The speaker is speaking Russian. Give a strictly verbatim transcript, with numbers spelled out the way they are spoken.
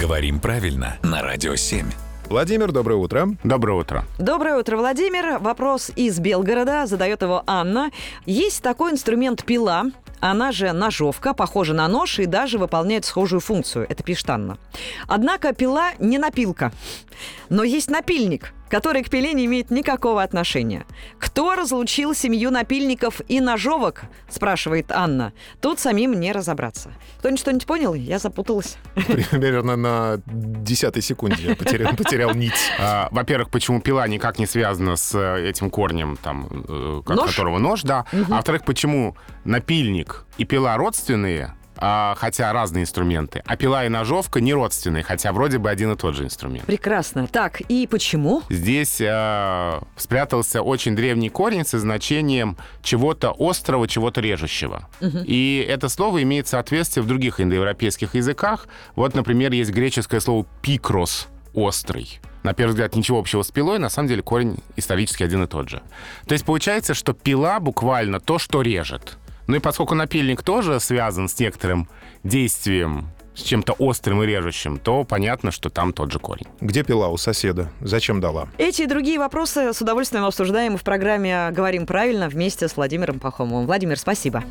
Говорим правильно на Радио семь. Владимир, доброе утро. Доброе утро. Доброе утро, Владимир. Вопрос из Белгорода. Задает его Анна. Есть такой инструмент пила, она же ножовка, похожа на нож и даже выполняет схожую функцию. Это пишет Анна. Однако пила не напилка. Но есть напильник, который к пиле не имеет никакого отношения. Кто разлучил семью напильников и ножовок, спрашивает Анна. Тут самим не разобраться. Кто-нибудь что-нибудь понял? Я запуталась. Примерно на десятой секунде я потерял, потерял нить. А, во-первых, почему пила никак не связана с этим корнем, там, как, нож? Которого нож, да. Угу. А во-вторых, почему напильник и пила родственные, а, хотя разные инструменты, а пила и ножовка не родственные, хотя вроде бы один и тот же инструмент. Прекрасно. Так, и почему? Здесь а, спрятался очень древний корень со значением чего-то острого, чего-то режущего. Угу. И это слово имеет соответствие в других индоевропейских языках. Вот, например, есть греческое слово «пикрос» — «острый». На первый взгляд, ничего общего с пилой, на самом деле корень исторически один и тот же. То есть получается, что пила буквально то, что режет. Ну и поскольку напильник тоже связан с некоторым действием, с чем-то острым и режущим, то понятно, что там тот же корень. Где пила у соседа? Зачем дала? Эти и другие вопросы с удовольствием обсуждаем в программе «Говорим правильно» вместе с Владимиром Пахомовым. Владимир, спасибо.